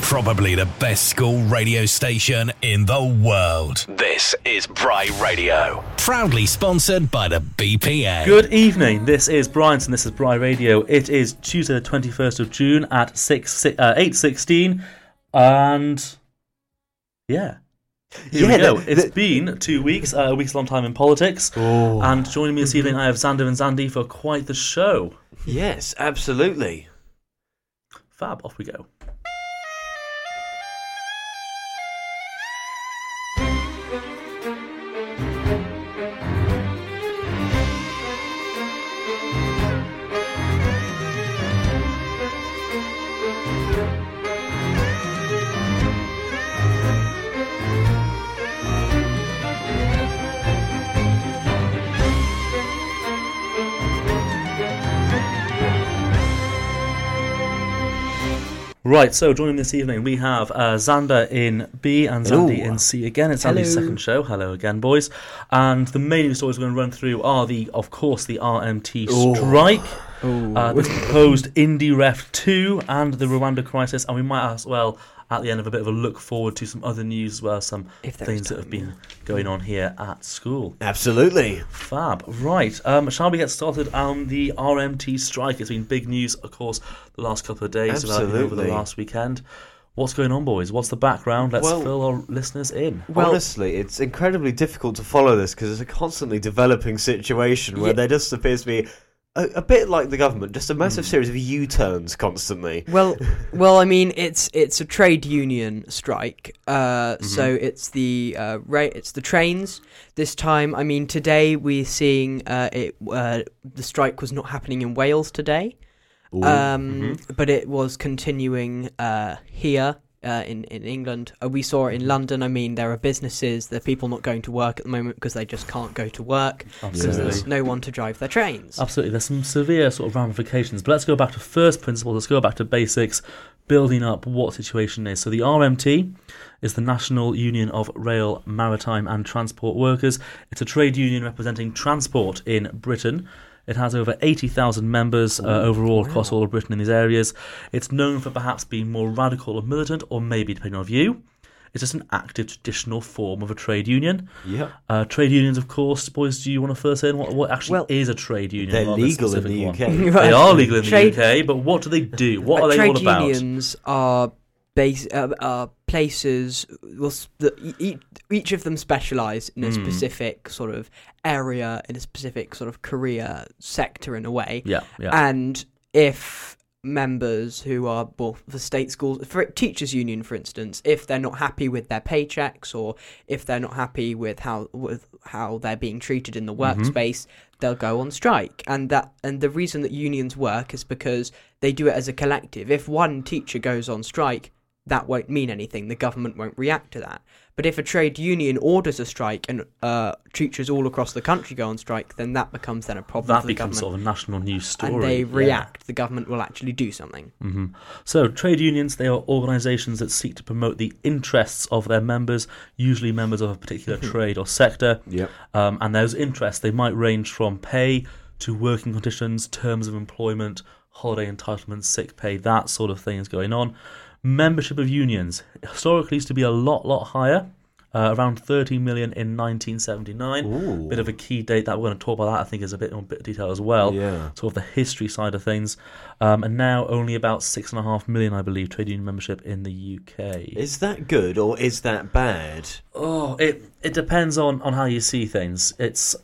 Probably the best school radio station in the world. This is Bry Radio. Proudly sponsored by the BPA. Good evening. This is Brian, and this is Bry Radio. It is Tuesday, the 21st of June at 8:16, and yeah. Here we go. It's been 2 weeks, a week's long time in politics. Oh. And joining me this evening, I have Xander and Xandi for quite the show. Yes, absolutely. Fab, off we go. Right, so joining me this evening, we have Xander in B and Xandi in C again. It's Xandi's second show. Hello again, boys. And the main news stories we're going to run through are, of course, the RMT strike, the proposed Indie Ref 2, and the Rwanda crisis. And we might as well, at the end, have a bit of a look forward to some other news, well, some things that have been going on here at school. Absolutely. Fab. Right, shall we get started on the RMT strike? It's been big news, of course, the last couple of days, over the last weekend. What's going on, boys? What's the background? Let's fill our listeners in. Well, honestly, it's incredibly difficult to follow this because it's a constantly developing situation where there just appears to be a bit like the government, just a massive series of U-turns constantly. Well, I mean, it's a trade union strike, so it's the trains this time. I mean, today we're seeing the strike was not happening in Wales today, but it was continuing here. In England. We saw it in London. I mean, there are businesses, there are people not going to work at the moment because they just can't go to work because there's no one to drive their trains. Absolutely. There's some severe sort of ramifications. But let's go back to first principles. Let's go back to basics, building up what situation is. So the RMT is the National Union of Rail, Maritime and Transport Workers. It's a trade union representing transport in Britain. It has over 80,000 members overall across all of Britain in these areas. It's known for perhaps being more radical or militant, or maybe, depending on view, it's just an active, traditional form of a trade union. Yeah. Trade unions, of course, boys, do you want to first say what actually is a trade union? They're legal in the UK. Right. They are legal in the UK, but what do they do? What are they all about? Trade unions are places, each of them specialise in a specific sort of area, in a specific sort of career sector in a way. Yeah. And if members who are, for state schools, for teachers' union, for instance, if they're not happy with their paychecks or if they're not happy with how they're being treated in the workspace, they'll go on strike. And the reason that unions work is because they do it as a collective. If one teacher goes on strike, that won't mean anything. The government won't react to that. But if a trade union orders a strike and teachers all across the country go on strike, then that becomes then a problem. That becomes sort of a national news story. And they react. Yeah. The government will actually do something. Mm-hmm. So trade unions, they are organisations that seek to promote the interests of their members, usually members of a particular trade or sector. Yep. And those interests, they might range from pay to working conditions, terms of employment, holiday entitlements, sick pay, that sort of thing is going on. Membership of unions historically used to be a lot higher, around 30 million in 1979. Ooh. Bit of a key date that we're going to talk about that, I think, is a bit of detail as well. Yeah. Sort of the history side of things, and now only about 6.5 million, I believe, trade union membership in the UK. Is that good or is that bad? Oh, it depends on how you see things. It's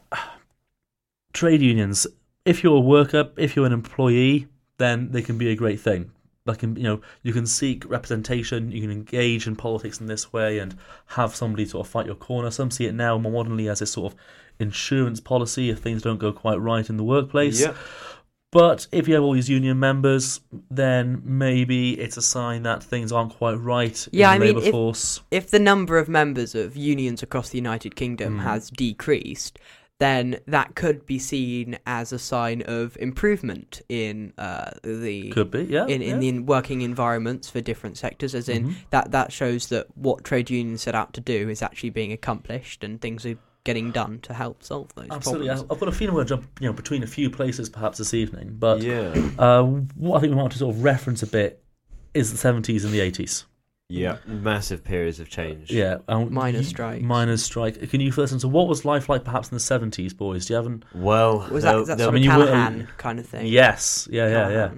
trade unions. If you're a worker, if you're an employee, then they can be a great thing. Like, you can seek representation, you can engage in politics in this way and have somebody sort of fight your corner. Some see it now more modernly as a sort of insurance policy if things don't go quite right in the workplace. Yeah. But if you have all these union members, then maybe it's a sign that things aren't quite right in the labour force. If the number of members of unions across the United Kingdom has decreased, then that could be seen as a sign of improvement in the working environments for different sectors, as in that shows that what trade unions set out to do is actually being accomplished and things are getting done to help solve those problems. I've got a feeling we'll jump between a few places perhaps this evening, but what I think we might have to sort of reference a bit is the 70s and the 80s. Yeah, massive periods of change. Yeah, miners' strike. Can you listen to what was life like perhaps in the 70s, boys? Do you have an... Well, was that sort of Callaghan kind of thing? Yes, yeah.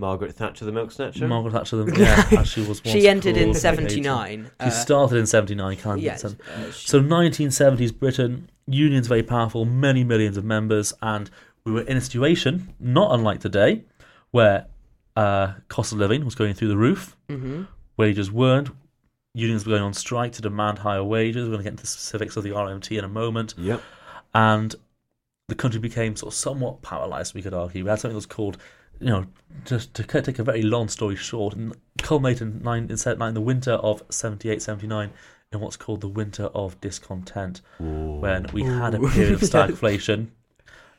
Margaret Thatcher, the milk snatcher. Margaret Thatcher, the milk actually was. She entered in 79. She started in 79. So 1970s Britain, unions very powerful, many millions of members, and we were in a situation not unlike today, where cost of living was going through the roof, wages weren't. Unions were going on strike to demand higher wages. We're going to get into the specifics of the RMT in a moment. Yep. And the country became sort of somewhat paralysed. We could argue we had something that was called. Just to take a very long story short, and culminate in the winter of 78-79 in what's called the Winter of Discontent, when we had a period of stagflation.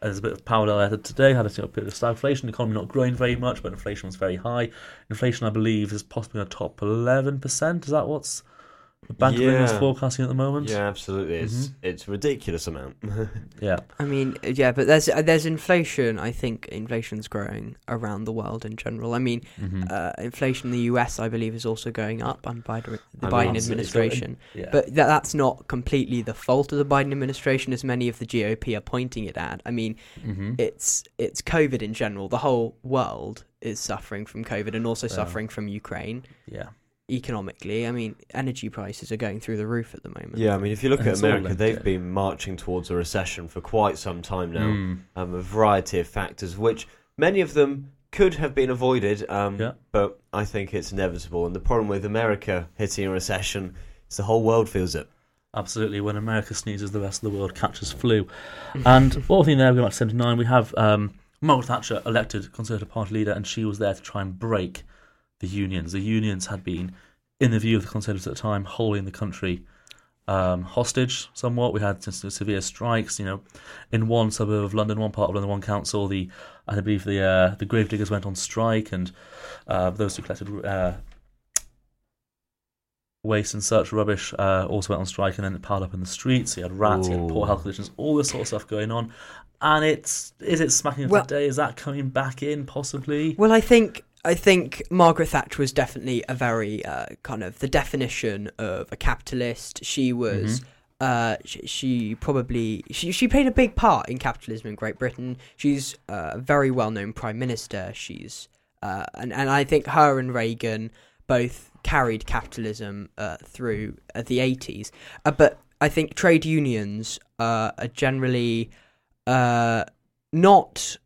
And there's a bit of parallel there today, had a period of stagflation, the economy not growing very much, but inflation was very high. Inflation, I believe, is possibly in the top 11%. Is that what's the Bank of England is forecasting at the moment? Yeah, absolutely. It's a ridiculous amount. I mean, but there's inflation. I think inflation's growing around the world in general. I mean, inflation in the US, I believe, is also going up by the Biden administration. But that's not completely the fault of the Biden administration, as many of the GOP are pointing it at. I mean, it's COVID in general. The whole world is suffering from COVID and also suffering from Ukraine. Yeah. Economically, I mean, energy prices are going through the roof at the moment. Yeah, I mean, if you look at America, they've been marching towards a recession for quite some time now. A variety of factors, which many of them could have been avoided, but I think it's inevitable. And the problem with America hitting a recession is the whole world feels it. Absolutely. When America sneezes, the rest of the world catches flu. And one thing there, we go back to 79, we have Margaret Thatcher elected Conservative Party leader, and she was there to try and break the unions. The unions had been, in the view of the Conservatives at the time, holding the country hostage somewhat. We had severe strikes. In one suburb of London, one part of London, one council, I believe the gravediggers went on strike, and those who collected waste and such rubbish also went on strike, and then it piled up in the streets. You had rats, you had poor health conditions, all this sort of stuff going on. And is it smacking of today? Is that coming back in possibly? Well, I think Margaret Thatcher was definitely a very kind of the definition of a capitalist. She was, she played a big part in capitalism in Great Britain. She's a very well-known prime minister. She's, and I think her and Reagan both carried capitalism through the 80s. But I think trade unions are generally not...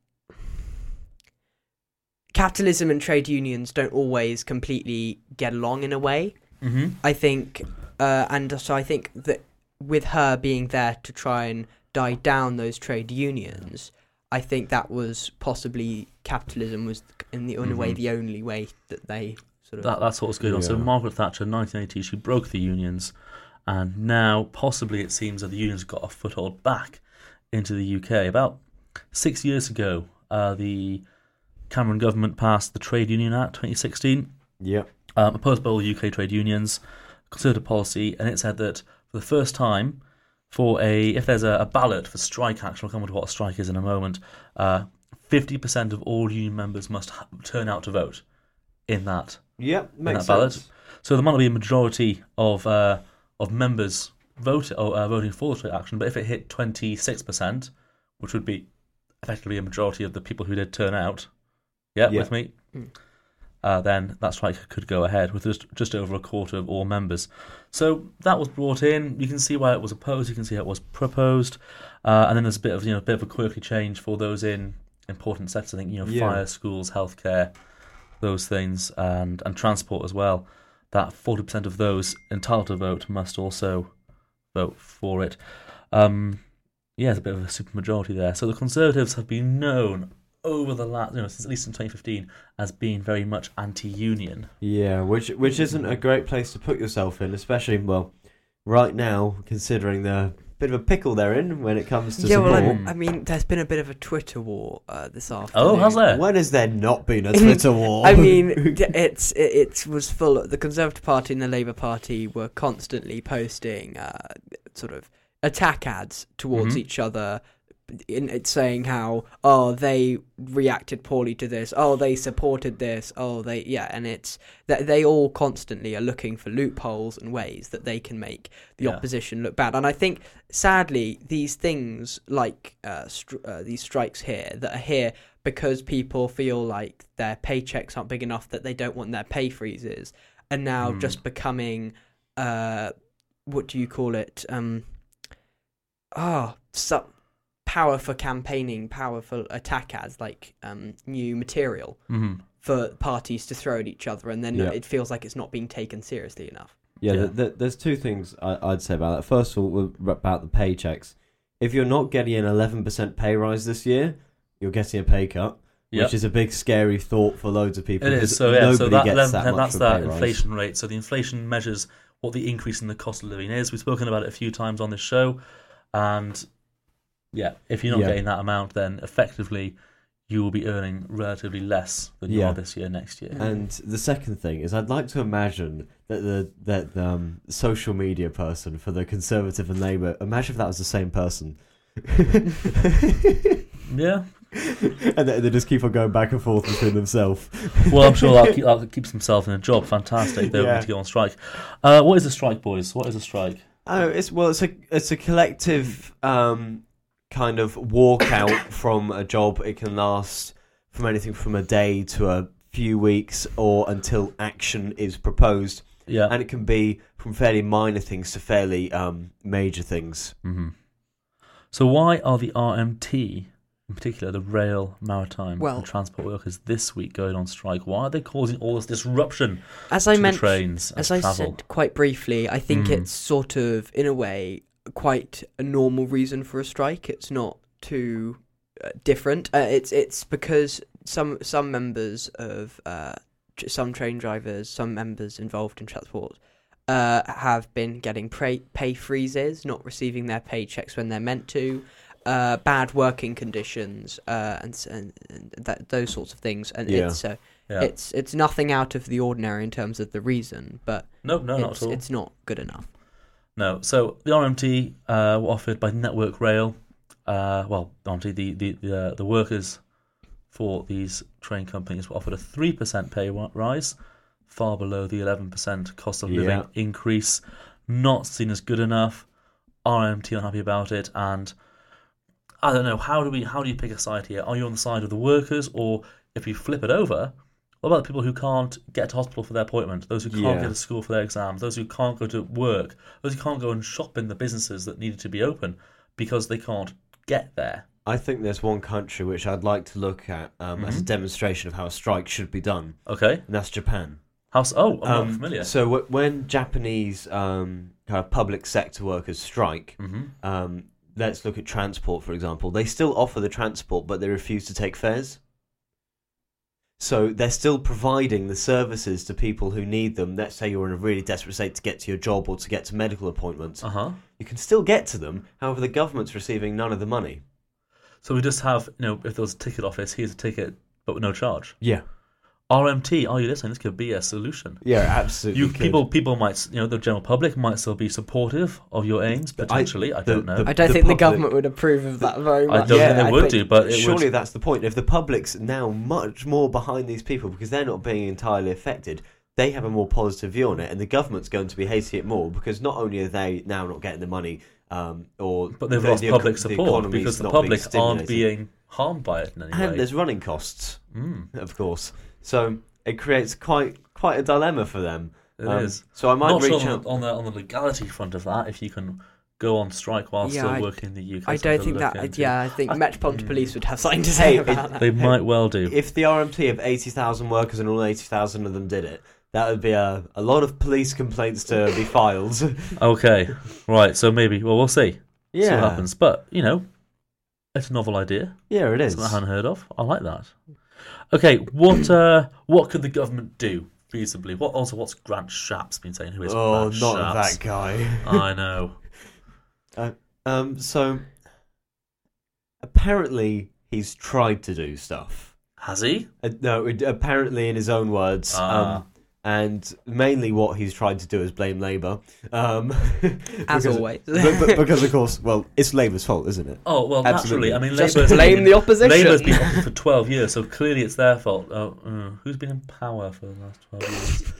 Capitalism and trade unions don't always completely get along in a way. I think, and so I think that with her being there to try and die down those trade unions, I think that was possibly capitalism was in a way the only way that they sort of... That's what was going on. Yeah. So Margaret Thatcher, 1980, she broke the unions, and now possibly it seems that the unions got a foothold back into the UK. About 6 years ago, the Cameron government passed the Trade Union Act 2016, opposed by all UK trade unions, conservative policy, and it said that for the first time, if there's a ballot for strike action, we'll come on to what a strike is in a moment, 50% of all union members must turn out to vote in that, makes sense. Ballot. So there might not be a majority of members voting for the trade action, but if it hit 26%, which would be effectively a majority of the people who did turn out, with me, then that strike could go ahead with just over a quarter of all members. So that was brought in. You can see why it was opposed. You can see how it was proposed. And then there's a bit of a quirky change for those in important sectors. I think fire, schools, healthcare, those things, and transport as well. That 40% of those entitled to vote must also vote for it. There's a bit of a supermajority there. So the Conservatives have been known over the last, since at least in 2015, as being very much anti-union. Yeah, which isn't a great place to put yourself in, especially, right now, considering the bit of a pickle they're in when it comes to support. Yeah, well, I mean, there's been a bit of a Twitter war this afternoon. Oh, has there? When has there not been a Twitter war? I mean, it was full. The Conservative Party and the Labour Party were constantly posting sort of attack ads towards each other, in it saying how, oh, they reacted poorly to this, oh, they supported this, oh, they, yeah, and it's that they all constantly are looking for loopholes and ways that they can make the opposition look bad. And I think, sadly, these things like these strikes here that are here because people feel like their paychecks aren't big enough, that they don't want their pay freezes, are now just becoming, what do you call it? Power for campaigning, power for attack ads, like new material for parties to throw at each other, and then it feels like it's not being taken seriously enough. Yeah, there's two things I'd say about that. First of all, about the paychecks. If you're not getting an 11% pay rise this year, you're getting a pay cut, which is a big scary thought for loads of people. It is, so that 11%, that's that inflation rate. So the inflation measures what the increase in the cost of living is. We've spoken about it a few times on this show, and... yeah, if you're not getting that amount, then effectively you will be earning relatively less than you are this year, next year. And the second thing is, I'd like to imagine that the social media person for the Conservative and Labour, imagine if that was the same person. Yeah. And they just keep on going back and forth between themselves. Well, I'm sure that keeps himself in a job. Fantastic. They want to go on strike. What is a strike, boys? What is a strike? Oh, it's a collective... kind of walk out from a job. It can last from anything from a day to a few weeks or until action is proposed. Yeah. And it can be from fairly minor things to fairly major things. Mm-hmm. So why are the RMT, in particular the rail, maritime and transport workers, this week going on strike? Why are they causing all this disruption to trains and travel? As I said quite briefly, I think it's sort of, in a way, quite a normal reason for a strike. It's not too different. It's because some members of some train drivers, some members involved in transport, have been getting pay freezes, not receiving their paychecks when they're meant to, bad working conditions, and those sorts of things. And it's nothing out of the ordinary in terms of the reason, but not at all. It's not good enough. No, so the RMT were offered by Network Rail. RMT, the workers for these train companies were offered a 3% pay rise, far below the 11% cost of living increase. Not seen as good enough. RMT unhappy about it, and I don't know. How do you pick a side here? Are you on the side of the workers, or if you flip it over? What about the people who can't get to hospital for their appointment, those who can't get to school for their exams, those who can't go to work, those who can't go and shop in the businesses that needed to be open because they can't get there? I think there's one country which I'd like to look at as a demonstration of how a strike should be done. Okay. And that's Japan. I'm not familiar. So when Japanese kind of public sector workers strike, let's look at transport, for example. They still offer the transport, but they refuse to take fares. So they're still providing the services to people who need them. Let's say you're in a really desperate state to get to your job or to get to medical appointments. You can still get to them. However, the government's receiving none of the money. So we just have, if there was a ticket office, here's a ticket, but with no charge. Yeah. RMT, are you listening? This could be a solution. Yeah, absolutely. People might, the general public might still be supportive of your aims, potentially. I don't know. I don't think the government would approve of that very much. I don't think they would do, but surely that's the point. If the public's now much more behind these people because they're not being entirely affected, they have a more positive view on it, and the government's going to be hating it more because not only are they now not getting the money, but they've lost public support because the public aren't being harmed by it in any way. And there's running costs, of course. So it creates quite a dilemma for them. It is. So I might reach out on the legality front of that. If you can go on strike while still working in the UK, I don't think that. I think Metropolitan Police would have something to say about that. They might well do. If the RMT of 80,000 workers and all 80,000 of them did it, that would be a lot of police complaints to be filed. Okay, right. So maybe. Well, we'll see. Yeah. See what happens. But it's a novel idea. Yeah, it is. It's something I hadn't heard of. I like that. Okay, what could the government do reasonably? What's Grant Shapps been saying? Who is Grant Shapps? Oh, not that guy. I know. So apparently he's tried to do stuff. Has he? No, apparently in his own words. And mainly what he's tried to do is blame Labour. As always. Because, of course, well, it's Labour's fault, isn't it? Oh, well, absolutely. Naturally. I mean, Labour's blame the opposition. Labour's been opposite for 12 years, so clearly it's their fault. Oh, who's been in power for the last 12 years?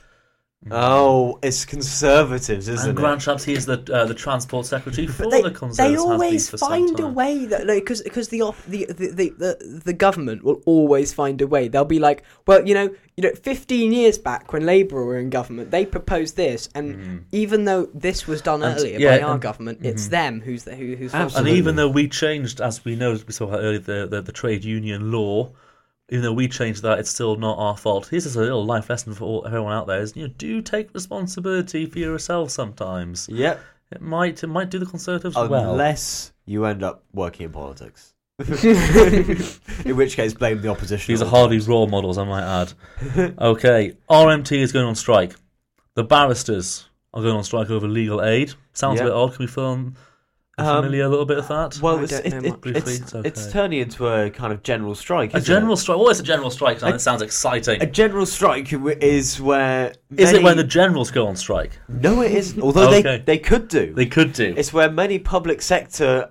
Oh, it's Conservatives, isn't it? And Grant Shapps, he is the Transport Secretary for the Conservatives. They always find a way, because the government will always find a way. They'll be like, well, you know, 15 years back when Labour were in government, they proposed this, and even though this was done earlier by our government, it's them who's. And even though we changed, as we know, as we saw earlier, the trade union law. Even though we changed that, it's still not our fault. Here's just a little life lesson for everyone out there: is do take responsibility for yourself sometimes. Yep, it might do the Conservatives well, unless you end up working in politics. In which case, blame the opposition. These are hardly role models, I might add. Okay, RMT is going on strike. The barristers are going on strike over legal aid. Sounds a bit odd. Can we film? Familiar a little bit of that? Well, it's turning into a kind of general strike. A general strike? Well, it's a general strike, and it sounds exciting. A general strike is where... Is it where the generals go on strike? No, it isn't. Although they could do. They could do. It's where many public sector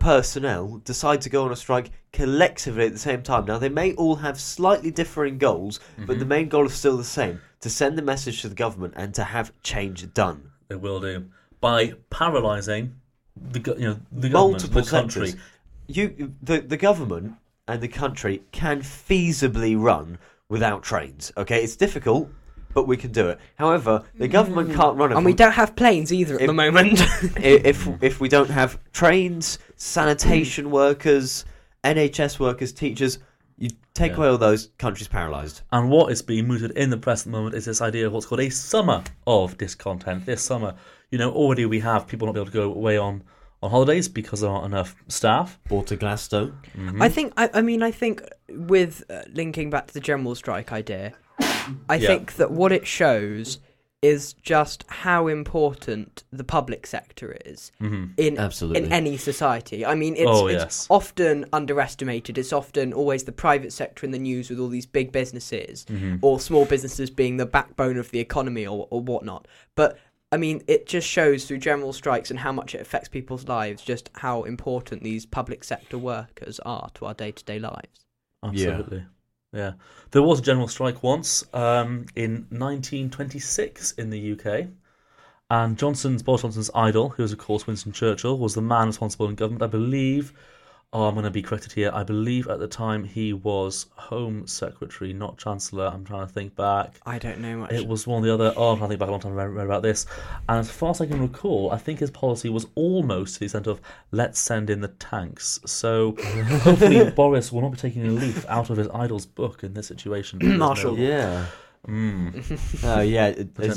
personnel decide to go on a strike collectively at the same time. Now, they may all have slightly differing goals, but the main goal is still the same, to send the message to the government and to have change done. They will do. By paralysing... The multiple country. The government and the country can feasibly run without trains. Okay, it's difficult, but we can do it. However, the government can't run it, and we don't have planes either at the moment. if we don't have trains, sanitation workers, NHS workers, teachers. You take away all those, countries paralysed. And what is being mooted in the press at the moment is this idea of what's called a summer of discontent. This summer, already we have people not be able to go away on holidays because there aren't enough staff. Water Glasgow. I think, I think with linking back to the general strike idea, I think that what it shows is just how important the public sector is in any society. I mean, it's often underestimated. It's often always the private sector in the news with all these big businesses or small businesses being the backbone of the economy or whatnot. But, I mean, it just shows through general strikes and how much it affects people's lives just how important these public sector workers are to our day-to-day lives. Absolutely. Yeah. Yeah, there was a general strike once in 1926 in the UK, and Boris Johnson's idol, who was of course Winston Churchill, was the man responsible in government. I believe, I'm going to be corrected here. I believe at the time he was Home Secretary, not Chancellor. I'm trying to think back. I don't know much. It was one of the other. I'm trying to think back a long time. I read about this, and as far as I can recall, I think his policy was almost to the extent of "let's send in the tanks." So hopefully Boris will not be taking a leaf out of his idol's book in this situation. Marshall, yeah. As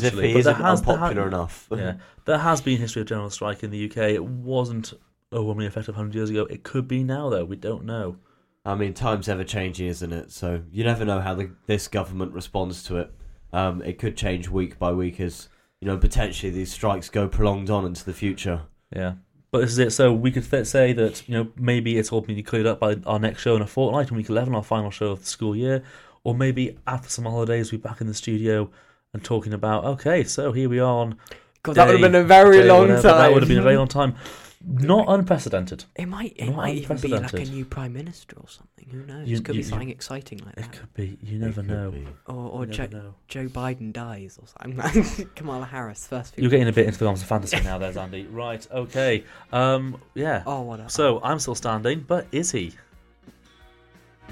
if he isn't unpopular enough. Yeah, there has been a history of general strike in the UK. It wasn't overwhelmingly effective 100 years ago. It could be now, though. We don't know. I mean, time's ever-changing, isn't it? So you never know how this government responds to it. It could change week by week as, potentially these strikes go prolonged on into the future. Yeah. But this is it. So we could say that, maybe it's all been cleared up by our next show in a fortnight, and week 11, our final show of the school year. Or maybe after some holidays, we'll be back in the studio and talking about, okay, so here we are on... God, that would have been a very long time. That would have been a very long time. Not unprecedented. It might even be like a new prime minister or something. Who knows? It could be something exciting like that. It could be. You never know. Or Joe Biden dies or something. Kamala Harris first. You're getting a bit into the arms of fantasy now, there, Xandi. Right. Okay. Yeah. Oh, whatever. So I'm still standing, but is he? You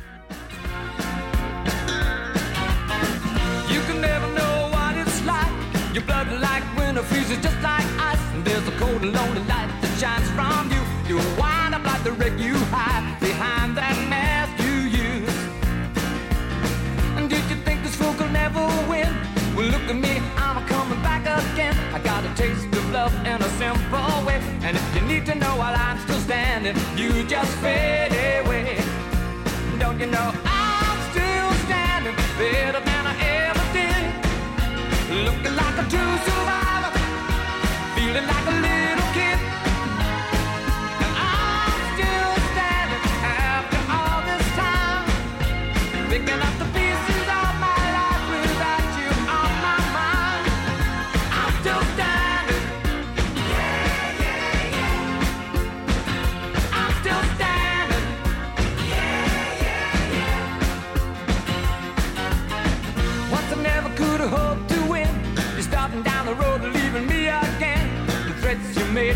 can never know what it's like. Your blood like winter freezes just like ice, and there's a cold and lonely light. Shines from you, you wind up like the wreck you hide behind that mask you use. And did you think this fool could never win? Well, look at me, I'm coming back again. I got a taste of love in a simple way, and if you need to know while I'm still standing, you just fade away. Don't you know I'm still standing better than I ever did? Looking like a true survivor, feeling like a little kid. Picking up the pieces of my life without you. cutting down the road to leaving me again. The threats you made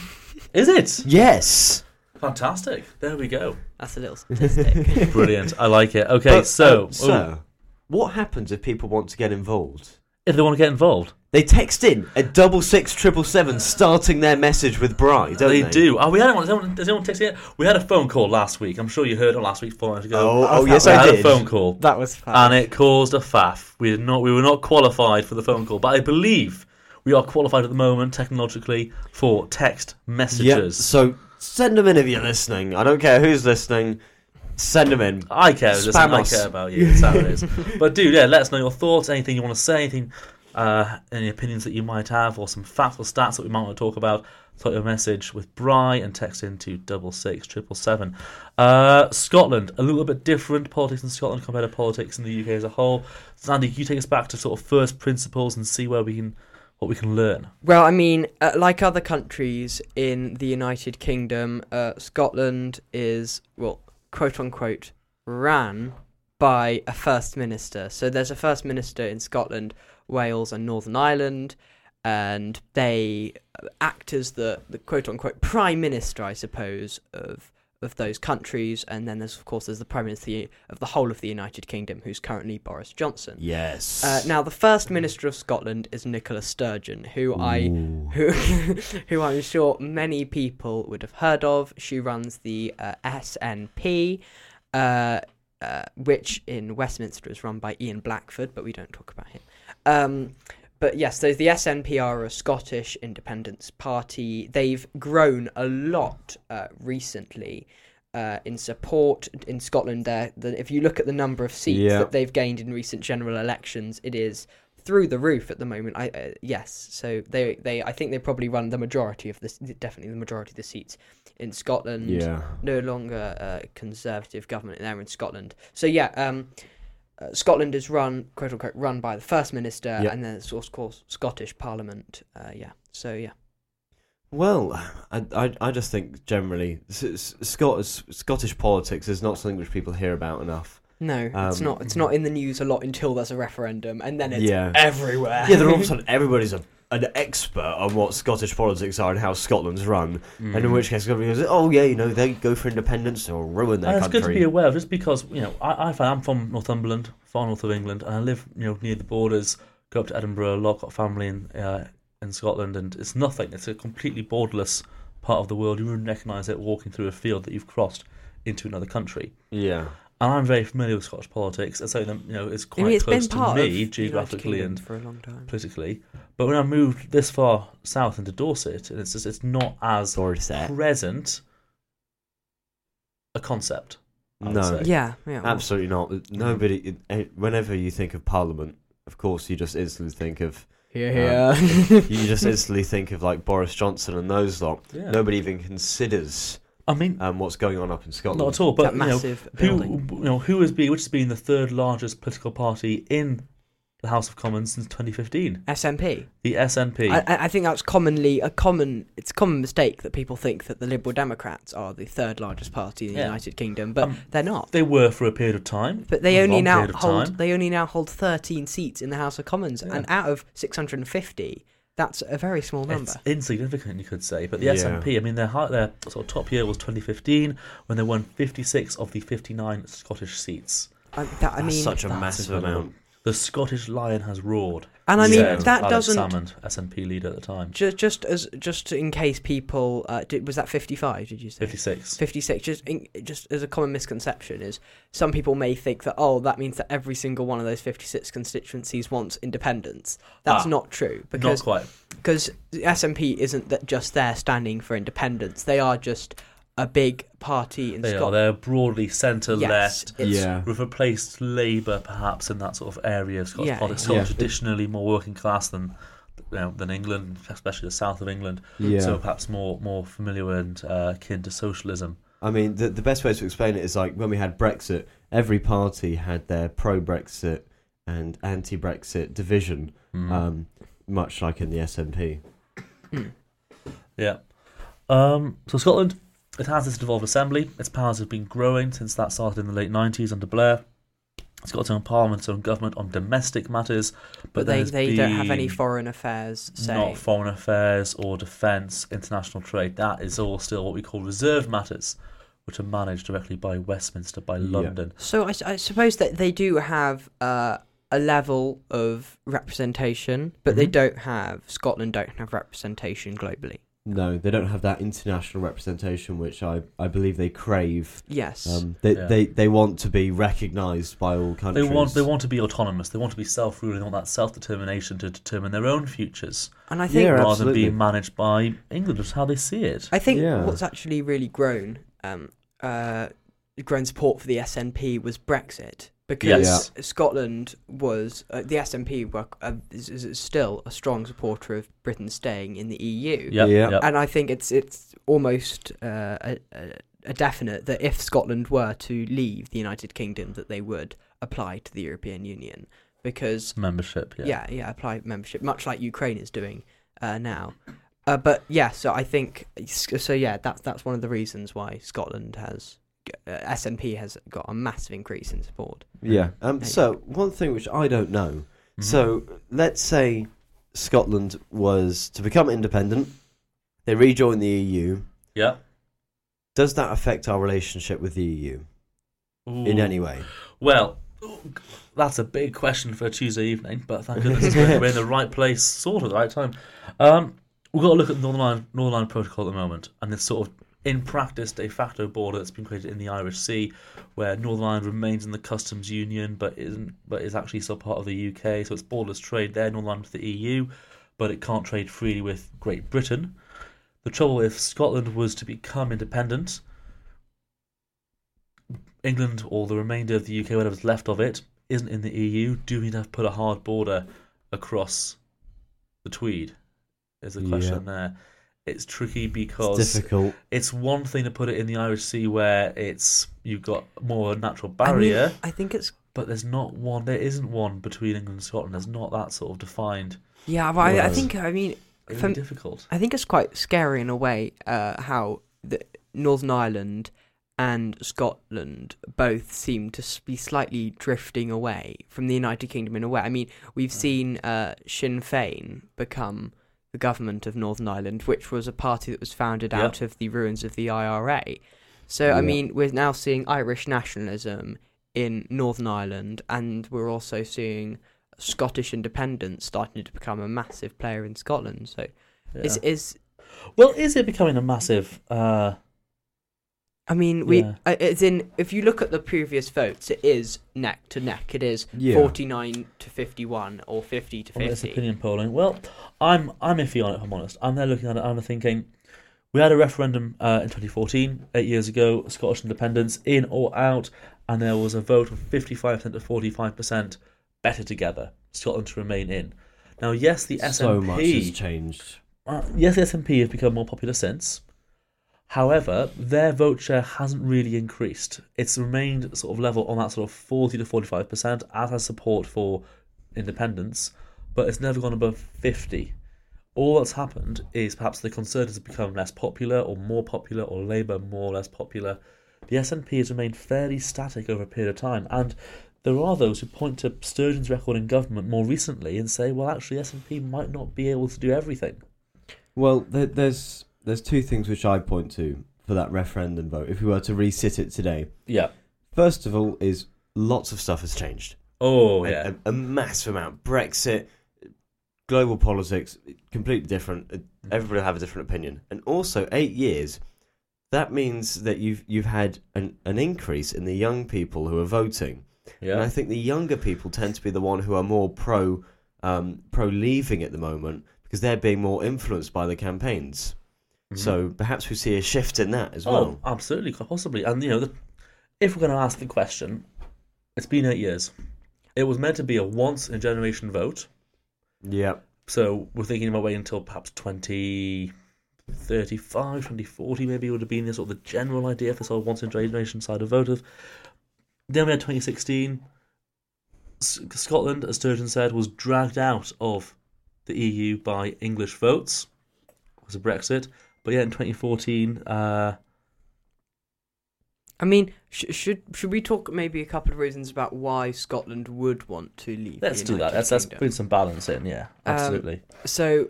Is it? Yes. Fantastic. There we go. That's a little statistic. Brilliant. I like it. Okay, but, so what happens if people want to get involved? If they want to get involved? They text in at 66777, starting their message with Bry, don't they? They do. Oh, we had one. Does anyone text in? We had a phone call last week. I'm sure you heard it last week, 4 hours ago. Oh yes, I did. We had a phone call. That was faff. And it caused a faff. We were not qualified for the phone call, but I believe we are qualified at the moment, technologically, for text messages. Yep, so send them in if you're listening. I don't care who's listening. Send them in. I care. Listen, I care about you. That's how it is. But, dude, yeah, let us know your thoughts, anything you want to say, anything, any opinions that you might have, or some facts or stats that we might want to talk about. Type your message with Bry and text in to 66777. Scotland, a little bit different politics in Scotland compared to politics in the UK as a whole. Xandi, can you take us back to sort of first principles and see where we can... what we can learn? Well, I mean, like other countries in the United Kingdom, Scotland is, well, quote-unquote, ran by a First Minister. So there's a First Minister in Scotland, Wales and Northern Ireland, and they act as the quote-unquote, Prime Minister, I suppose, of those countries. And then there's the Prime Minister of the whole of the United Kingdom, who's currently Boris Johnson. Yes. Now the First Minister of Scotland is Nicola Sturgeon, who I'm sure many people would have heard of. She runs the SNP, which in Westminster is run by Ian Blackford, but we don't talk about him. But yes, so the SNP are a Scottish independence party. They've grown a lot recently in support in Scotland. If you look at the number of seats that they've gained in recent general elections, it is through the roof at the moment. So they I think they probably run the majority of this, definitely the majority of the seats in Scotland. Yeah. No longer a Conservative government there in Scotland. So yeah. Scotland is run, quote unquote, run by the First Minister, and then it's of course Scottish Parliament. Well, I just think generally Scottish politics is not something which people hear about enough. No, it's not. It's not in the news a lot until there's a referendum, and then it's everywhere. Yeah, all of a sudden everybody's an expert on what Scottish politics are and how Scotland's run, and in which case everybody goes, oh yeah, you know, they go for independence or ruin their country. It's good to be aware of, just because, you know, I'm from Northumberland, far north of England, and I live, you know, near the borders, go up to Edinburgh a lot, got family in in Scotland, and it's nothing. It's a completely borderless part of the world. You wouldn't recognise it walking through a field that you've crossed into another country. Yeah. And I'm very familiar with Scottish politics, and so it's quite close to me geographically and for a long time. Politically. But when I moved this far south into Dorset, and it's not as present a concept. No, yeah, absolutely not. Nobody. Whenever you think of Parliament, of course, you just instantly think of you just instantly think of like Boris Johnson and those lot. Yeah. Nobody even considers. I mean, what's going on up in Scotland? Not at all. But that massive which has been the third largest political party in the House of Commons since 2015? SNP. The SNP. I think that's it's a common mistake that people think that the Liberal Democrats are the third largest party in the United Kingdom, but they're not. They were for a period of time. But they only now hold 13 seats in the House of Commons, and out of 650. That's a very small number. It's insignificant, you could say. But the SNP, I mean, their sort of top year was 2015 when they won 56 of the 59 Scottish seats. That's such a massive amount. The Scottish lion has roared. And I mean, that doesn't... Salmond, SNP leader at the time. Just in case people... was that 55, did you say? 56. 56. Just as a common misconception is some people may think that, that means that every single one of those 56 constituencies wants independence. That's not true. Because, not quite. Because the SNP isn't just there standing for independence. They are just... a big party in Scotland. They're broadly centre-left. Yes, we've replaced Labour, perhaps, in that sort of area of Scottish politics. Scotland traditionally more working class than England, especially the south of England. Yeah. So perhaps more familiar and akin to socialism. I mean, the best way to explain it is like when we had Brexit, every party had their pro-Brexit and anti-Brexit division, much like in the SNP. Yeah. So Scotland... it has this devolved assembly. Its powers have been growing since that started in the late 90s under Blair. It's got its own parliament, its own government on domestic matters. But they don't have any foreign affairs say. Not foreign affairs or defence, international trade. That is all still what we call reserved matters, which are managed directly by Westminster, by London. So I suppose that they do have a level of representation, but Scotland don't have representation globally. No, they don't have that international representation, which I believe they crave. Yes. They want to be recognised by all countries. They want to be autonomous. They want to be self-ruling. They want that self-determination to determine their own futures. And I think rather than being managed by England, is how they see it. I think what's actually really grown support for the SNP was Brexit. Because Scotland was... the SNP is still a strong supporter of Britain staying in the EU. Yep. And I think it's almost a definite that if Scotland were to leave the United Kingdom, that they would apply to the European Union. Because... membership, apply membership, much like Ukraine is doing now. That's one of the reasons why Scotland has... SNP has got a massive increase in support. Yeah. So one thing which I don't know. Mm-hmm. So let's say Scotland was to become independent. They rejoin the EU. Yeah. Does that affect our relationship with the EU in any way? Well, that's a big question for a Tuesday evening. But thank goodness we're in the right place, sort of the right time. We've got to look at the Northern Ireland Protocol at the moment, and this sort of, in practice, de facto border that's been created in the Irish Sea, where Northern Ireland remains in the customs union but is actually still part of the UK, so it's borderless trade there, Northern Ireland to the EU, but it can't trade freely with Great Britain. The trouble if Scotland was to become independent, England or the remainder of the UK, whatever's left of it, isn't in the EU. Do we need to put a hard border across the Tweed? Is the question there. It's tricky because it's difficult. It's one thing to put it in the Irish Sea where you've got more natural barrier. I think it's, but there's not one. There isn't one between England and Scotland. There's not that sort of defined. Yeah, but I think it's really difficult. I think it's quite scary in a way how the Northern Ireland and Scotland both seem to be slightly drifting away from the United Kingdom in a way. I mean, we've seen Sinn Féin become the government of Northern Ireland, which was a party that was founded out of the ruins of the IRA. So, I mean, we're now seeing Irish nationalism in Northern Ireland, and we're also seeing Scottish independence starting to become a massive player in Scotland. So, yeah. Well, is it becoming a massive? I mean, as in, if you look at the previous votes, it is neck to neck. It is 49 to 51 or 50 to 50. Well, that's opinion polling. Well, I'm iffy on it, if I'm honest. I'm there looking at it and I'm thinking, we had a referendum in 2014, 8 years ago, Scottish independence, in or out, and there was a vote of 55% to 45%, better together, Scotland to remain in. Now, yes, the SNP... So much has changed. Yes, the SNP has become more popular since. However, their vote share hasn't really increased. It's remained sort of level on that sort of 40 to 45%, as has support for independence, but it's never gone above 50%. All that's happened is perhaps the Conservatives have become less popular or more popular, or Labour more or less popular. The SNP has remained fairly static over a period of time, and there are those who point to Sturgeon's record in government more recently and say, well, actually, SNP might not be able to do everything. Well, there's two things which I point to for that referendum vote, if we were to resit it today. Yeah. First of all is lots of stuff has changed. Oh, yeah. A massive amount. Brexit, global politics, completely different. Everybody will have a different opinion. And also, 8 years, that means that you've had an increase in the young people who are voting. Yeah. And I think the younger people tend to be the one who are more pro leaving at the moment, because they're being more influenced by the campaigns. Mm-hmm. So perhaps we see a shift in that as well. Oh, absolutely, quite possibly. And, you know, if we're going to ask the question, it's been 8 years. It was meant to be a once-in-a-generation vote. Yeah. So we're thinking about waiting until perhaps 2035, 2040 maybe would have been this sort of the general idea for the sort of once-in-a-generation side of vote. Then we had 2016. Scotland, as Sturgeon said, was dragged out of the EU by English votes. It was a Brexit. But yeah, in 2014... I mean, should we talk maybe a couple of reasons about why Scotland would want to leave? Let's do that. Let's bring some balance in, yeah. Absolutely. So,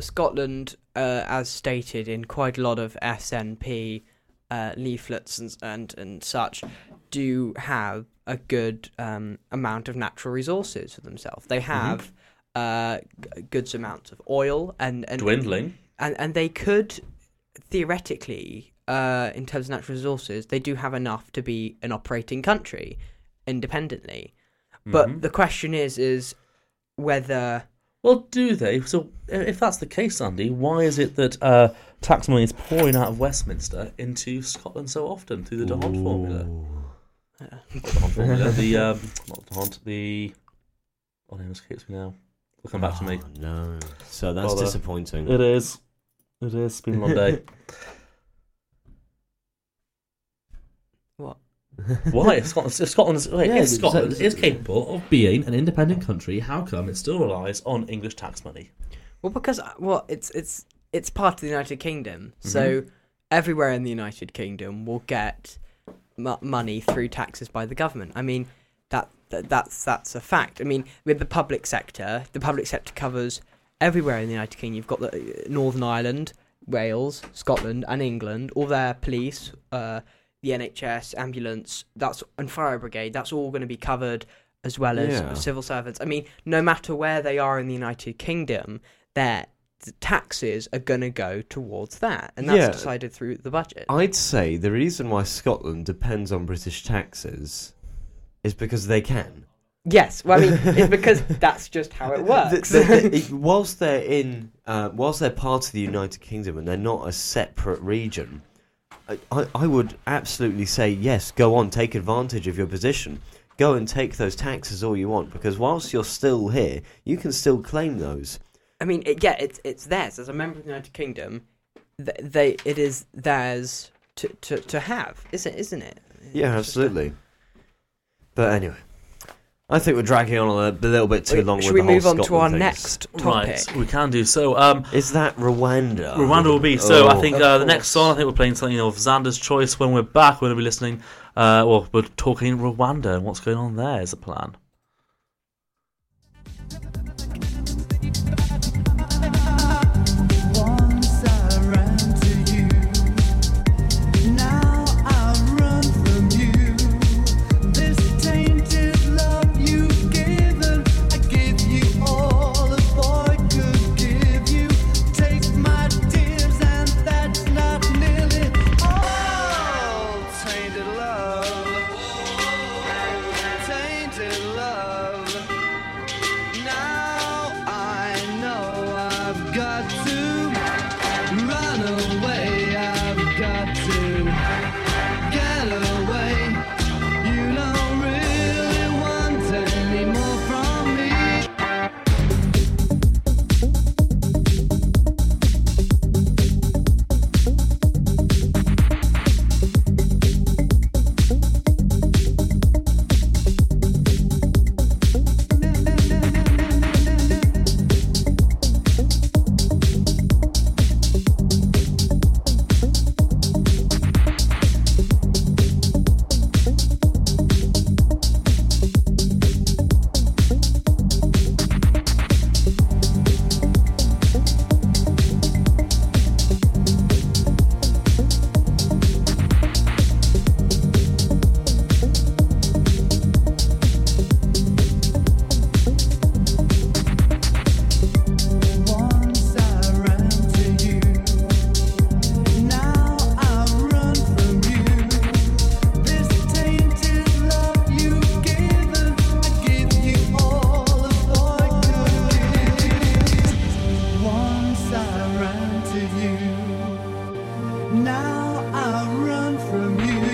Scotland, as stated in quite a lot of SNP leaflets and such, do have a good amount of natural resources for themselves. They have good amounts of oil and dwindling, and they could theoretically, in terms of natural resources, they do have enough to be an operating country independently. But the question is whether... Well, do they? So if that's the case, Andy, why is it that tax money is pouring out of Westminster into Scotland so often through the D'Hondt formula? Yeah. Not D'Hondt, the... Oh, name escapes me now. It'll come back to me. No. So that's disappointing. It is. It is. It's been a long day. What? Why? If Scotland is capable of being an independent country, how come it still relies on English tax money? Well, because it's part of the United Kingdom, so everywhere in the United Kingdom will get money through taxes by the government. I mean, that's a fact. I mean, with the public sector covers everywhere in the United Kingdom. You've got the Northern Ireland, Wales, Scotland, and England. All their police. The NHS, ambulance, and fire brigade, that's all going to be covered, as well as civil servants. I mean, no matter where they are in the United Kingdom, the taxes are going to go towards that, and that's decided through the budget. I'd say the reason why Scotland depends on British taxes is because they can. Yes, well, I mean, it's because that's just how it works. Whilst they're part of the United Kingdom and they're not a separate region... I would absolutely say, yes, go on, take advantage of your position. Go and take those taxes all you want, because whilst you're still here, you can still claim those. I mean, it's theirs. As a member of the United Kingdom, it is theirs to have, isn't it? Yeah, absolutely. But anyway, I think we're dragging on a little bit too long with the whole Scotland thing. Should we move on to our next topic? Right, we can do so. Is that Rwanda? Rwanda will be. So I think the next song, I think we're playing something of Xander's choice. When we're back, we're going to be listening, we're talking Rwanda and what's going on there is the plan. to you. Now I run from you.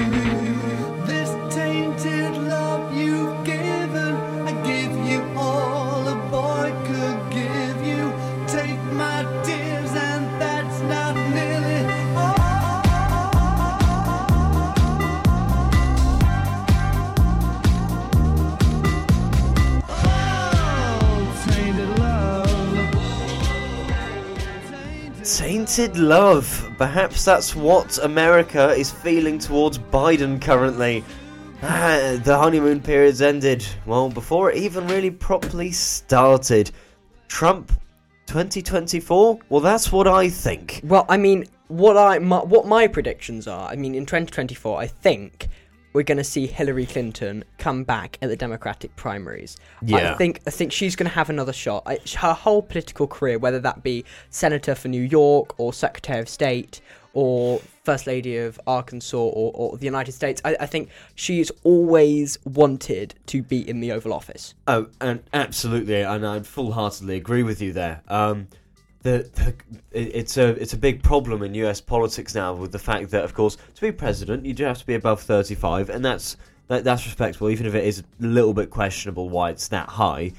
This tainted love you've given, I give you all a boy could give you. Take my tears and that's not nearly all. Oh, tainted love. Tainted love. Perhaps that's what America is feeling towards Biden currently. The honeymoon period's ended. Well, before it even really properly started. Trump 2024? Well, that's what I think. Well, I mean, what my predictions are, I mean, in 2024, I think we're going to see Hillary Clinton come back at the Democratic primaries. Yeah. I think she's going to have another shot. Her whole political career, whether that be Senator for New York or Secretary of State or First Lady of Arkansas or the United States, I think she's always wanted to be in the Oval Office. Oh, and absolutely, and I full-heartedly agree with you there. It's a big problem in US politics now with the fact that, of course, to be president, you do have to be above 35, and that's respectable, even if it is a little bit questionable why it's that high.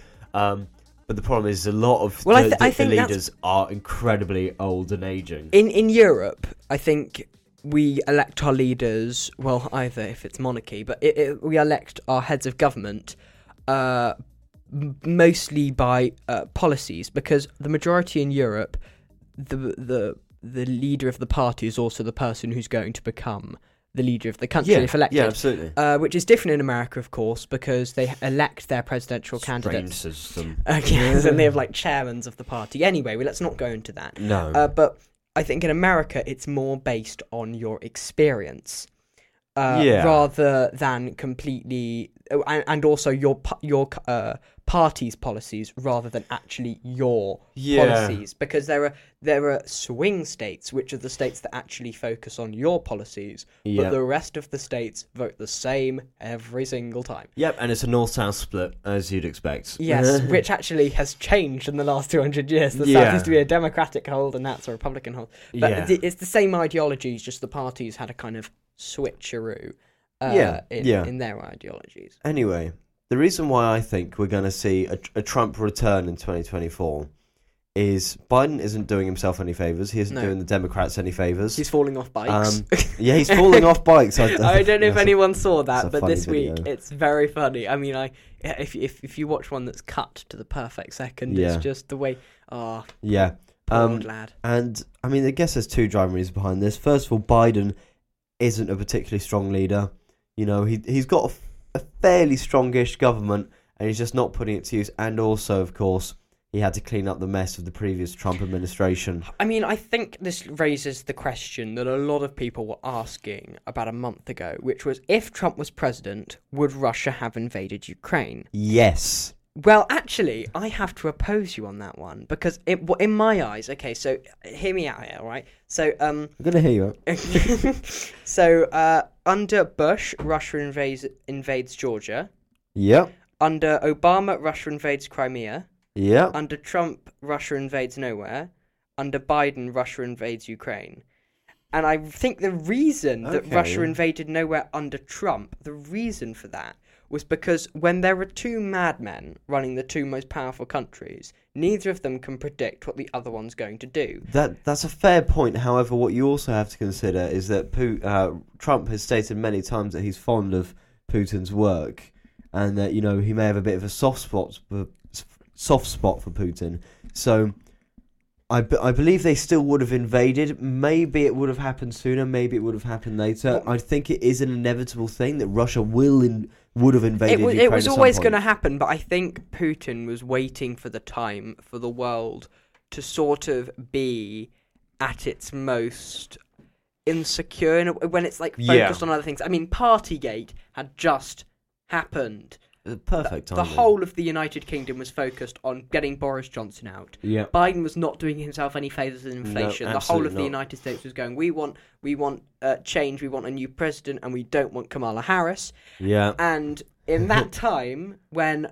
But the problem is a lot of the leaders are incredibly old and aging. In Europe, I think we elect our leaders, well, either if it's monarchy, but we elect our heads of government mostly by policies, because the majority in Europe, the leader of the party is also the person who's going to become the leader of the country if elected. Yeah, absolutely. Which is different in America, of course, because they elect their presidential candidates. Strange system. Yes, and they have like chairmen of the party. Anyway, let's not go into that. No. But I think in America, it's more based on your experience. Rather than completely, and also your party's policies rather than actually your policies, because there are swing states, which are the states that actually focus on your policies, but the rest of the states vote the same every single time. Yep, and it's a north-south split, as you'd expect. Yes, which actually has changed in the last 200 years. The South used to be a Democratic hold, and that's a Republican hold. But it's the same ideologies, just the parties had a kind of switcheroo in their ideologies. Anyway, the reason why I think we're going to see a Trump return in 2024 is Biden isn't doing himself any favours. He isn't doing the Democrats any favours. He's falling off bikes. He's falling off bikes. I don't know if anyone saw that, but this week it's very funny. I mean, if you watch one that's cut to the perfect second, it's just the way... poor lad. And, I mean, I guess there's two driving reasons behind this. First of all, Biden isn't a particularly strong leader. You know, he's got a fairly strongish government and he's just not putting it to use. And also, of course, he had to clean up the mess of the previous Trump administration. I mean, I think this raises the question that a lot of people were asking about a month ago, which was, if Trump was president, would Russia have invaded Ukraine? Yes. Well, actually, I have to oppose you on that one, because in my eyes... Okay, so hear me out here, all right? So, I'm going to hear you out. So, under Bush, Russia invades Georgia. Yep. Under Obama, Russia invades Crimea. Yep. Under Trump, Russia invades nowhere. Under Biden, Russia invades Ukraine. And I think the reason that Russia invaded nowhere under Trump, the reason for that, was because when there are two madmen running the two most powerful countries, neither of them can predict what the other one's going to do. That's a fair point. However, what you also have to consider is that Trump has stated many times that he's fond of Putin's work, and that, you know, he may have a bit of a soft spot for Putin. So I believe they still would have invaded. Maybe it would have happened sooner. Maybe it would have happened later. I think it is an inevitable thing that Russia would have invaded Ukraine. It was always going to happen, but I think Putin was waiting for the time for the world to sort of be at its most insecure, when it's like focused on other things. I mean, Partygate had just happened. Perfect timing. The whole of the United Kingdom was focused on getting Boris Johnson out. Yeah. Biden was not doing himself any favours with inflation. No, the whole of the United States was going, we want change, we want a new president, and we don't want Kamala Harris. Yeah. And in that time, when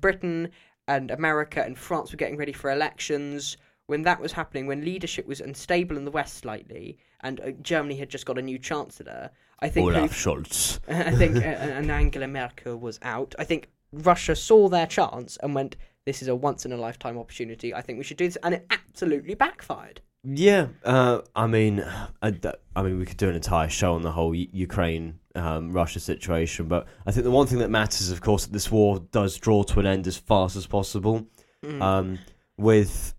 Britain and America and France were getting ready for elections, when that was happening, when leadership was unstable in the West slightly, and Germany had just got a new chancellor, I think Olaf Scholz, I think, and Angela Merkel was out. I think Russia saw their chance and went, "This is a once in a lifetime opportunity. I think we should do this," and it absolutely backfired. Yeah, I mean, we could do an entire show on the whole Ukraine Russia situation, but I think the one thing that matters, of course, that this war does draw to an end as fast as possible, with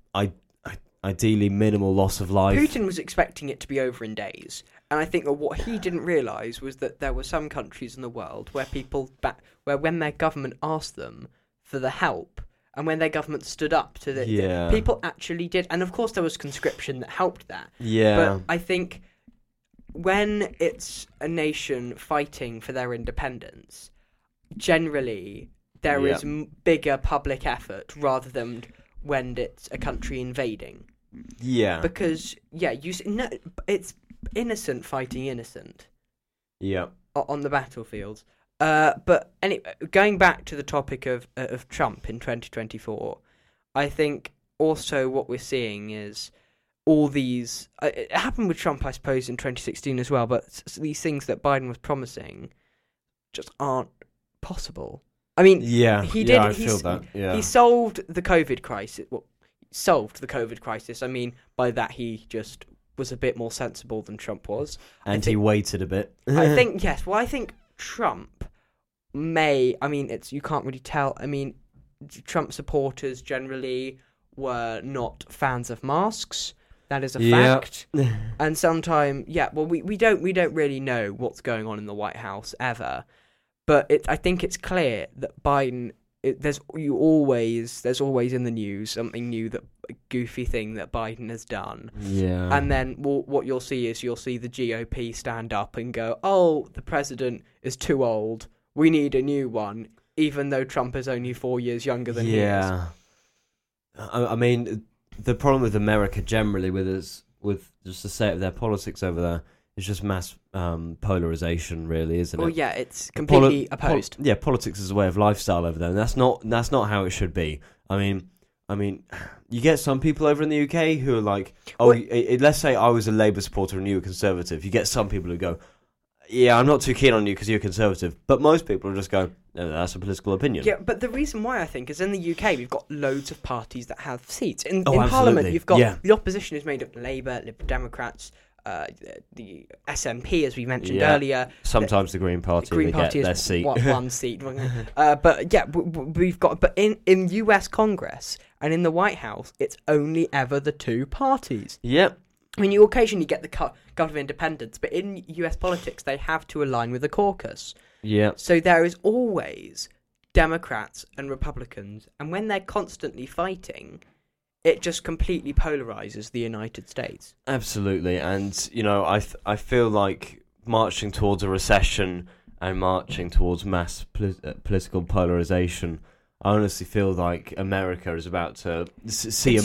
ideally minimal loss of life. Putin was expecting it to be over in days, and I think that what he didn't realise was that there were some countries in the world where people, where when their government asked them for the help, and when their government stood up to it, people actually did. And of course there was conscription that helped that. Yeah. But I think when it's a nation fighting for their independence, generally there is bigger public effort rather than when it's a country invading. Yeah. Because, it's innocent fighting innocent. Yeah. On the battlefield. But anyway, going back to the topic of Trump in 2024, I think also what we're seeing is all these... it happened with Trump, I suppose, in 2016 as well, but these things that Biden was promising just aren't possible. I mean, he solved the COVID crisis. Well, solved the COVID crisis. I mean, by that he just was a bit more sensible than Trump was. And he waited a bit. I think, yes. Well, I think... Trump may, I mean, it's, you can't really tell. I mean, Trump supporters generally were not fans of masks. That is a fact. And sometimes, we don't really know what's going on in the White House ever. But I think it's clear that Biden, there's always in the news something new, that a goofy thing that Biden has done. Yeah. And then what you'll see is the GOP stand up and go, "Oh, the president is too old. We need a new one," even though Trump is only 4 years younger than he is. I mean, the problem with America generally, with just the state of their politics over there, it's just mass polarization, really, isn't it? Well, yeah, it's completely opposed. Politics is a way of lifestyle over there, and that's not how it should be. I mean, you get some people over in the UK who are like, let's say I was a Labour supporter and you were Conservative. You get some people who go, "Yeah, I'm not too keen on you because you're Conservative," but most people just go, "No, that's a political opinion." Yeah, but the reason why I think is in the UK we've got loads of parties that have seats in Parliament. You've got the opposition is made up of Labour, Liberal Democrats. The SNP, as we mentioned earlier. Sometimes the Green Party, get their seat. One seat. We've got... But in US Congress and in the White House, it's only ever the two parties. Yep. I mean, you occasionally get the gut of independence, but in US politics, they have to align with the caucus. Yeah. So there is always Democrats and Republicans, and when they're constantly fighting... It just completely polarises the United States. Absolutely. And, you know, I feel like marching towards a recession and marching towards mass political polarisation, I honestly feel like America is about to see a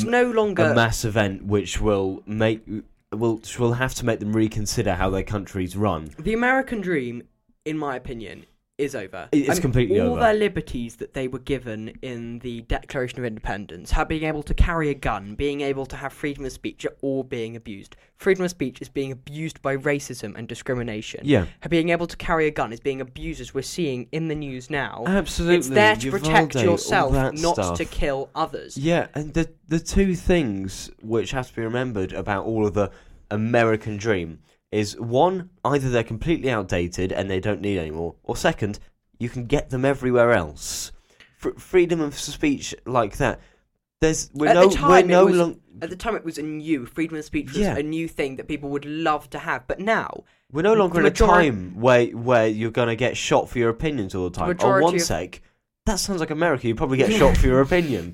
mass event which will have to make them reconsider how their countries run. The American dream, in my opinion... is over. It's completely over. All their liberties that they were given in the Declaration of Independence, being able to carry a gun, being able to have freedom of speech, are all being abused. Freedom of speech is being abused by racism and discrimination. Yeah. Being able to carry a gun is being abused, as we're seeing in the news now. Absolutely. It's there to protect yourself, not to kill others. Yeah, and the two things which have to be remembered about all of the American dream is, one, either they're completely outdated and they don't need anymore, or second, you can get them everywhere else. Freedom of speech like that. At the time, it was a new freedom of speech was a new thing that people would love to have, but now we're no longer in a time where you're going to get shot for your opinions all the time. On one sec, that sounds like America. You probably get shot for your opinion.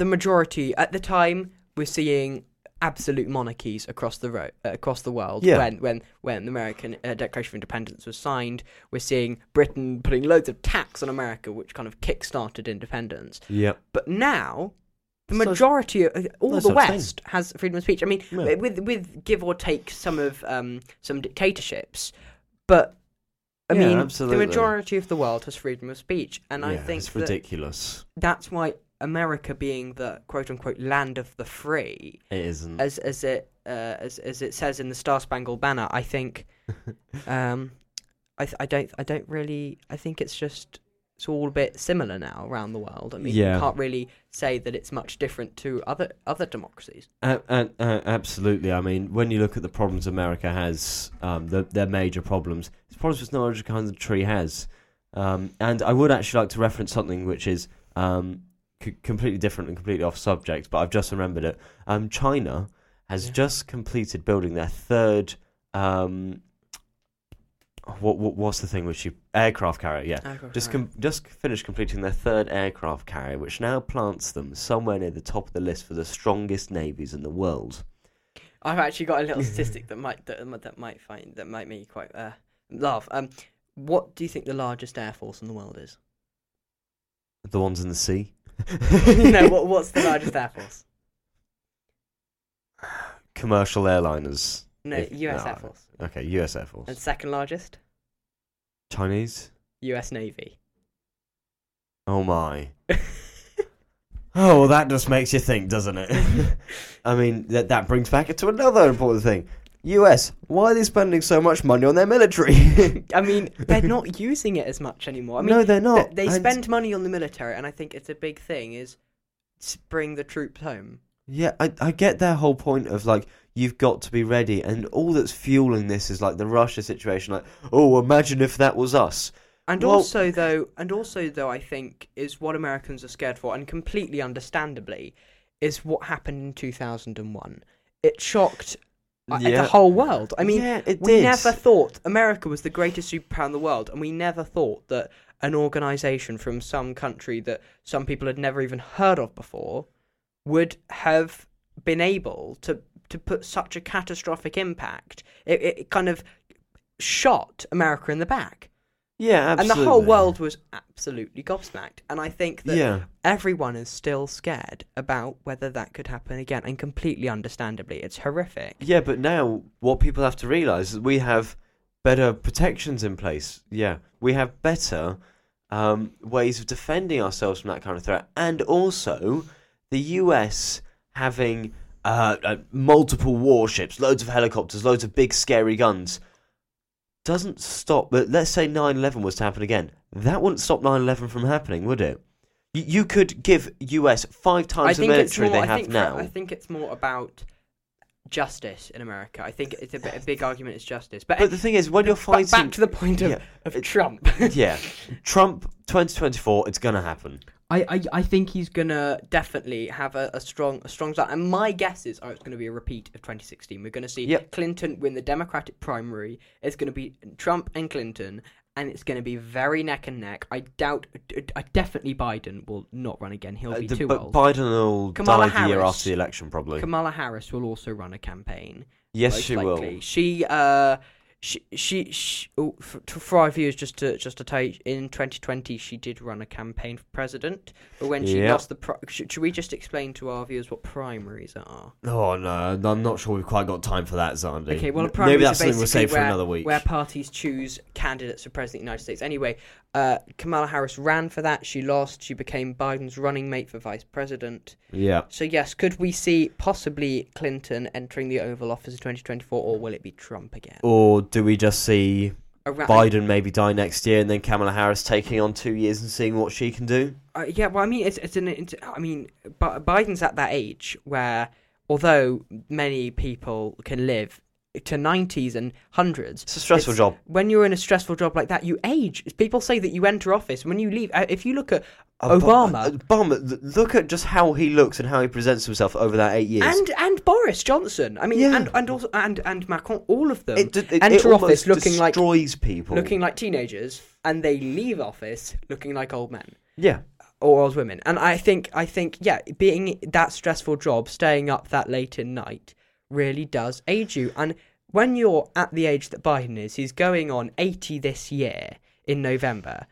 The majority at the time we're seeing. Absolute monarchies across the world. Yeah. When the American Declaration of Independence was signed, we're seeing Britain putting loads of tax on America, which kind of kick-started independence. Yeah. But now, the majority of all the West has freedom of speech. I mean, with give or take some dictatorships, but I mean, absolutely. The majority of the world has freedom of speech, and I think it's ridiculous. That's why America being the quote unquote land of the free. It isn't. As it says in the Star Spangled Banner, I think I think it's all a bit similar now around the world. I mean, you can't really say that it's much different to other democracies. Absolutely. I mean, when you look at the problems America has, their major problems, it's problems no other country has. And I would actually like to reference something which is completely different and completely off subject, but I've just remembered it. China has just completed building their third... What's the thing which you... Aircraft carrier, yeah. Just finished completing their third aircraft carrier, which now plants them somewhere near the top of the list for the strongest navies in the world. I've actually got a little statistic that might make you quite laugh. What do you think the largest air force in the world is? The ones in the sea? No, what's the largest air force? Commercial airliners. No, US Air Force. Okay, US Air Force. And second largest? Chinese? US Navy. Oh my. Oh, well, that just makes you think, doesn't it? I mean, that brings back to another important thing. US, why are they spending so much money on their military? I mean, they're not using it as much anymore. I mean, no, they're not. They spend money on the military, and I think it's a big thing, is bring the troops home. Yeah, I get their whole point of, like, you've got to be ready, and all that's fueling this is, like, the Russia situation. Like, oh, imagine if that was us. And also, though, I think, is what Americans are scared for, and completely understandably, is what happened in 2001. It shocked the whole world. I mean, we never thought America was the greatest superpower in the world, and we never thought that an organisation from some country that some people had never even heard of before would have been able to put such a catastrophic impact. It kind of shot America in the back. Yeah, absolutely. And the whole world was absolutely gobsmacked. And I think that everyone is still scared about whether that could happen again. And completely understandably, it's horrific. Yeah, but now what people have to realise is we have better protections in place. Yeah, we have better ways of defending ourselves from that kind of threat. And also... the US having multiple warships, loads of helicopters, loads of big scary guns, doesn't stop. But let's say 9/11 was to happen again. That wouldn't stop 9/11 from happening, would it? You could give US 5 times the military they have now. I think it's more about justice in America. I think it's a big argument is justice. But the thing is, when you're fighting... Back to the point of Trump. Yeah. Trump 2024, it's going to happen. I think he's going to definitely have a strong start. And my guess is it's going to be a repeat of 2016. We're going to see Clinton win the Democratic primary. It's going to be Trump and Clinton, and it's going to be very neck and neck. I definitely Biden will not run again. He'll be too old. But Biden will die the year after the election, probably. Kamala Harris will also run a campaign. Yes, she will. For our viewers, just to tell you, in 2020 she did run a campaign for president, but when she lost the... should we just explain to our viewers what primaries are? Oh, no, I'm not sure we've quite got time for that, Xandi. Okay, well, primaries maybe that's something we'll save for another week. Where parties choose candidates for president of the United States. Anyway, Kamala Harris ran for that, she lost, she became Biden's running mate for vice president. Yeah. So, yes, could we see possibly Clinton entering the Oval Office in 2024, or will it be Trump again? Or... do we just see Biden maybe die next year, and then Kamala Harris taking on 2 years and seeing what she can do? Well, I mean, Biden's at that age where, although many people can live to 90s and 100s, it's a stressful job. When you're in a stressful job like that, you age. People say that you enter office when you leave. If you look at Obama, look at just how he looks and how he presents himself over that 8 years, and Boris Johnson. I mean, and also Macron, all of them enter office looking like people, looking like teenagers, and they leave office looking like old men. Yeah. Or old women. And I think being that stressful job, staying up that late at night, really does age you. And when you're at the age that Biden is, he's going on 80 this year in November.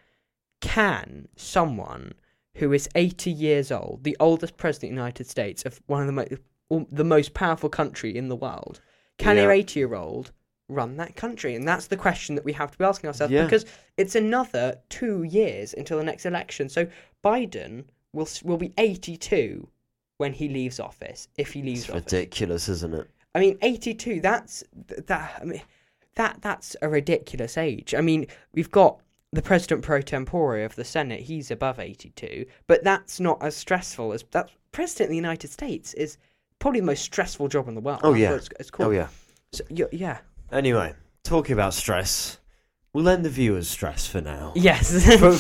Can someone who is 80 years old, the oldest president of the United States, of one of the most powerful country in the world, can an 80-year-old run that country? And that's the question that we have to be asking ourselves, because it's another 2 years until the next election. So Biden will be 82 when he leaves office, if he leaves office. It's ridiculous, isn't it? I mean, 82, that's a ridiculous age. I mean, we've got the president pro tempore of the Senate, he's above 82, but that's not as stressful as that. President of the United States is probably the most stressful job in the world. Oh, yeah. It's cool. Oh, yeah. So, yeah. Anyway, talking about stress, we'll end the viewers' stress for now. Yes.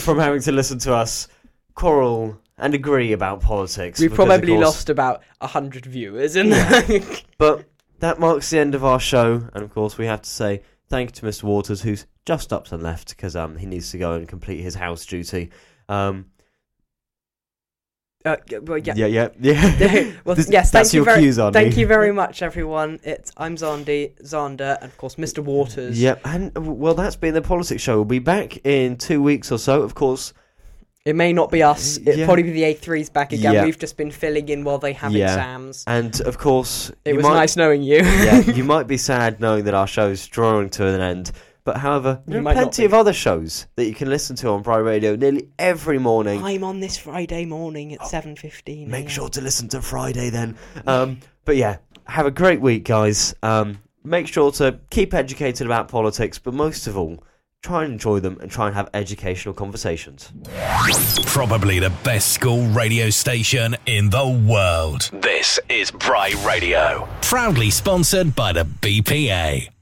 from having to listen to us quarrel and agree about politics. We've probably lost about 100 viewers. But that marks the end of our show. And, of course, we have to say thank you to Mr. Walters, who's just up and left because he needs to go and complete his house duty. Well, yes, thank you very much. Thank you very much, everyone. I'm Xander, and of course, Mr. Walters. Yep, and well, that's been the Politics Show. We'll be back in 2 weeks or so. Of course, it may not be us. It'll probably be the A3's back again. Yeah. We've just been filling in while they have exams. And of course, it was nice knowing you. You might be sad knowing that our show's drawing to an end. But however, there are plenty of other shows that you can listen to on Bry Radio nearly every morning. I'm on this Friday morning at 7:15. Make sure to listen to Friday then. But yeah, have a great week, guys. Make sure to keep educated about politics, but most of all, try and enjoy them and try and have educational conversations. Probably the best school radio station in the world. This is Bry Radio. Proudly sponsored by the BPA.